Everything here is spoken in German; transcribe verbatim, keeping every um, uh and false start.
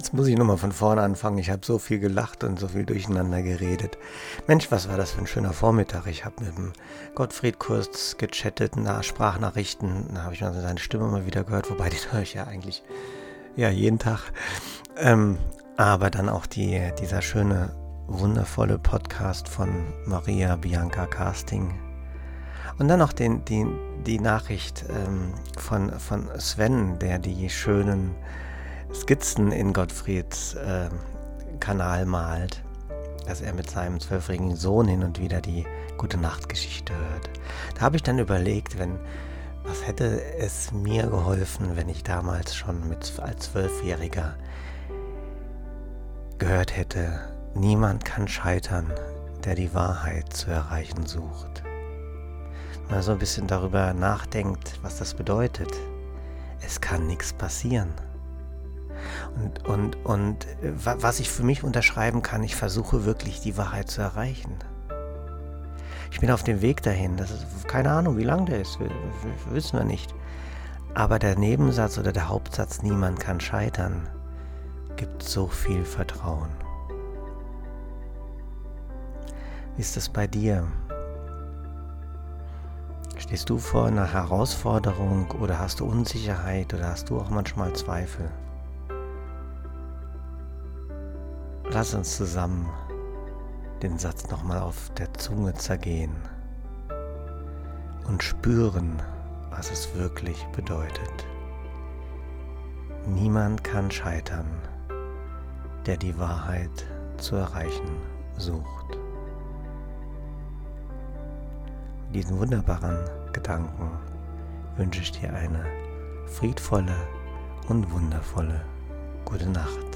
Jetzt muss ich nochmal von vorne anfangen. Ich habe so viel gelacht und so viel durcheinander geredet. Mensch, was war das für ein schöner Vormittag. Ich habe mit dem Gottfried kurz gechattet, nach Sprachnachrichten. Da habe ich mal seine Stimme mal wieder gehört, wobei den höre ich ja eigentlich ja, jeden Tag. Ähm, aber dann auch die, dieser schöne, wundervolle Podcast von Maria Bianca Casting. Und dann noch den, die, die Nachricht ähm, von, von Sven, der die schönen Skizzen in Gottfrieds äh, Kanal malt, dass er mit seinem zwölfjährigen Sohn hin und wieder die Gute-Nacht-Geschichte hört. Da habe ich dann überlegt, wenn, was hätte es mir geholfen, wenn ich damals schon mit, als Zwölfjähriger gehört hätte, niemand kann scheitern, der die Wahrheit zu erreichen sucht. Mal so ein bisschen darüber nachdenkt, was das bedeutet. Es kann nichts passieren. Und, und, und was ich für mich unterschreiben kann, ich versuche wirklich die Wahrheit zu erreichen. Ich bin auf dem Weg dahin. Das ist, keine Ahnung, wie lang der ist, wissen wir nicht. Aber der Nebensatz oder der Hauptsatz, niemand kann scheitern, gibt so viel Vertrauen. Wie ist es bei dir? Stehst du vor einer Herausforderung oder hast du Unsicherheit oder hast du auch manchmal Zweifel? Lass uns zusammen den Satz nochmal auf der Zunge zergehen und spüren, was es wirklich bedeutet. Niemand kann scheitern, der die Wahrheit zu erreichen sucht. Mit diesen wunderbaren Gedanken wünsche ich dir eine friedvolle und wundervolle gute Nacht.